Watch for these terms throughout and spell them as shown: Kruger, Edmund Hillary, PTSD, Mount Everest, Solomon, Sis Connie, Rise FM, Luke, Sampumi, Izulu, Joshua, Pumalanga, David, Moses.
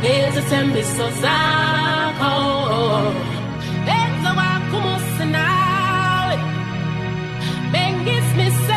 Nezithembiso zakho benza wakho umusa nawe bengismisele.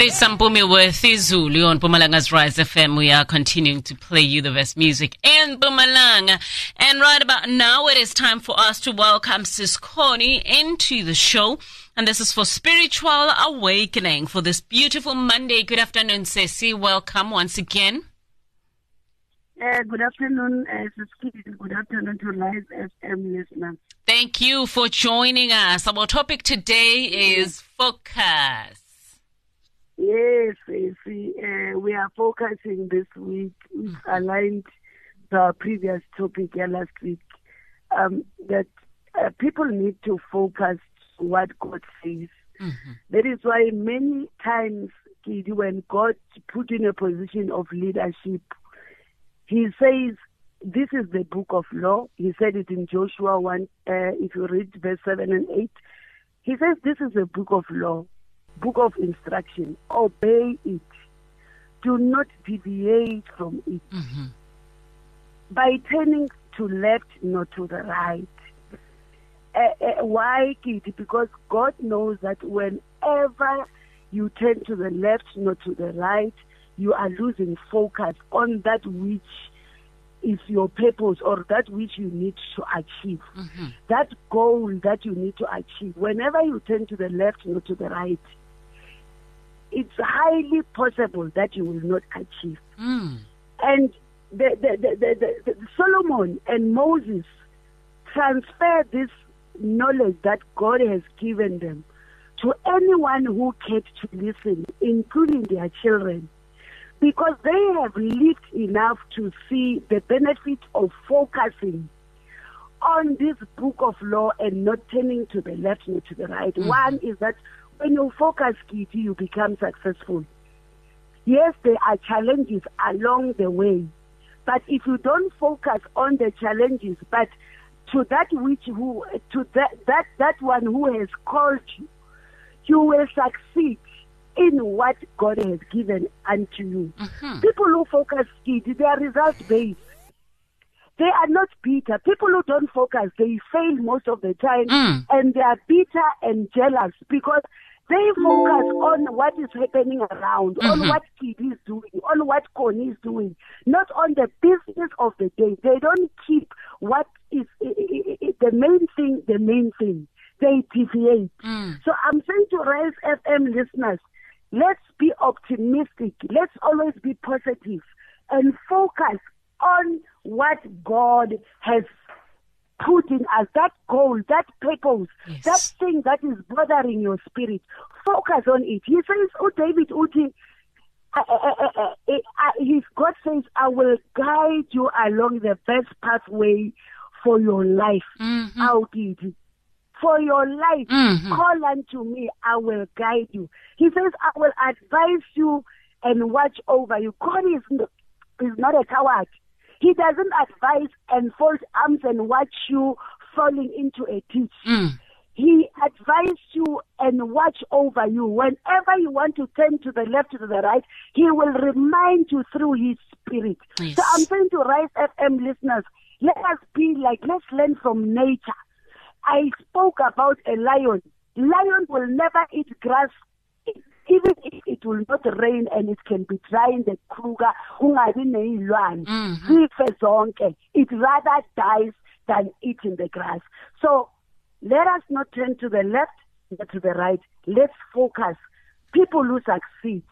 It is Sampumi with Izulu on Pumalanga's Rise FM. We are continuing to play you the best music in Pumalanga. And right about now, it is time for us to welcome Sis Connie into the show. And this is for Spiritual Awakening for this beautiful Monday. Good afternoon, Sisi. Welcome once again. Good afternoon, Sisi. Good afternoon to Rise FM listeners. Thank you for joining us. Our topic today is focus. Yes, we are focusing this week. It's aligned to our previous topic last week, that people need to focus on what God says. Mm-hmm. That is why many times when God put in a position of leadership, he says, this is the book of law. He said it in Joshua 1, if you read verse 7 and 8. He says, this is the book of law. Book of instruction, obey it. Do not deviate from it. Mm-hmm. By turning to left, not to the right. Why, Kitty? Because God knows that whenever you turn to the left, not to the right, you are losing focus on that which is your purpose or that which you need to achieve. Mm-hmm. That goal that you need to achieve. Whenever you turn to the left, not to the right, it's highly possible that you will not achieve. Mm. And the Solomon and Moses transfer this knowledge that God has given them to anyone who cared to listen, including their children, because they have lived enough to see the benefit of focusing on this book of law and not turning to the left, nor to the right. Mm. One is that when you focus, Kitty, you become successful. Yes, there are challenges along the way, but if you don't focus on the challenges, but to that which who to that one who has called you, you will succeed in what God has given unto you. Mm-hmm. People who focus, Kitty, they are result-based. They are not bitter. People who don't focus, they fail most of the time, and they are bitter and jealous because they focus on what is happening around, mm-hmm. on what Kidi is doing, on what Connie is doing, not on the business of the day. They don't keep what is the main thing, the main thing. They deviate. Mm. So I'm saying to Rise FM listeners, let's be optimistic. Let's always be positive and focus on what God has put in us, that goal, that purpose, yes. that thing that is bothering your spirit. Focus on it. He says, oh, David, his God says, I will guide you along the best pathway for your life. Mm-hmm. For your life, mm-hmm. call unto me, I will guide you. He says, I will advise you and watch over you. God is not a coward. He doesn't advise and fold arms and watch you falling into a ditch. Mm. He advises you and watch over you. Whenever you want to turn to the left, to the right, he will remind you through his spirit. Yes. So I'm saying to Rise FM listeners, let's learn from nature. I spoke about a lion. Lion will never eat grass. Even if it will not rain and it can be dry in the Kruger, mm-hmm. it rather dies than eating the grass. So let us not turn to the left, not to the right. Let's focus. People who succeed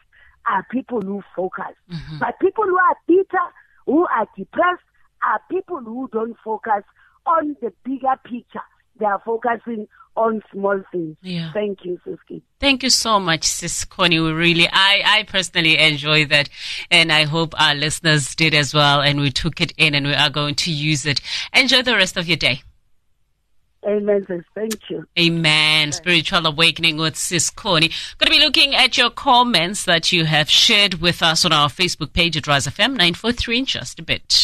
are people who focus. Mm-hmm. But people who are bitter, who are depressed, are people who don't focus on the bigger picture. They are focusing on small things. Yeah. Thank you, Siski. Thank you so much, Sis Connie. We really, I personally enjoy that, and I hope our listeners did as well, and we took it in and we are going to use it. Enjoy the rest of your day. Amen, sis. Thank you. Amen. Spiritual Awakening with Sis Connie. Going to be looking at your comments that you have shared with us on our Facebook page at Rise FM 943 in just a bit.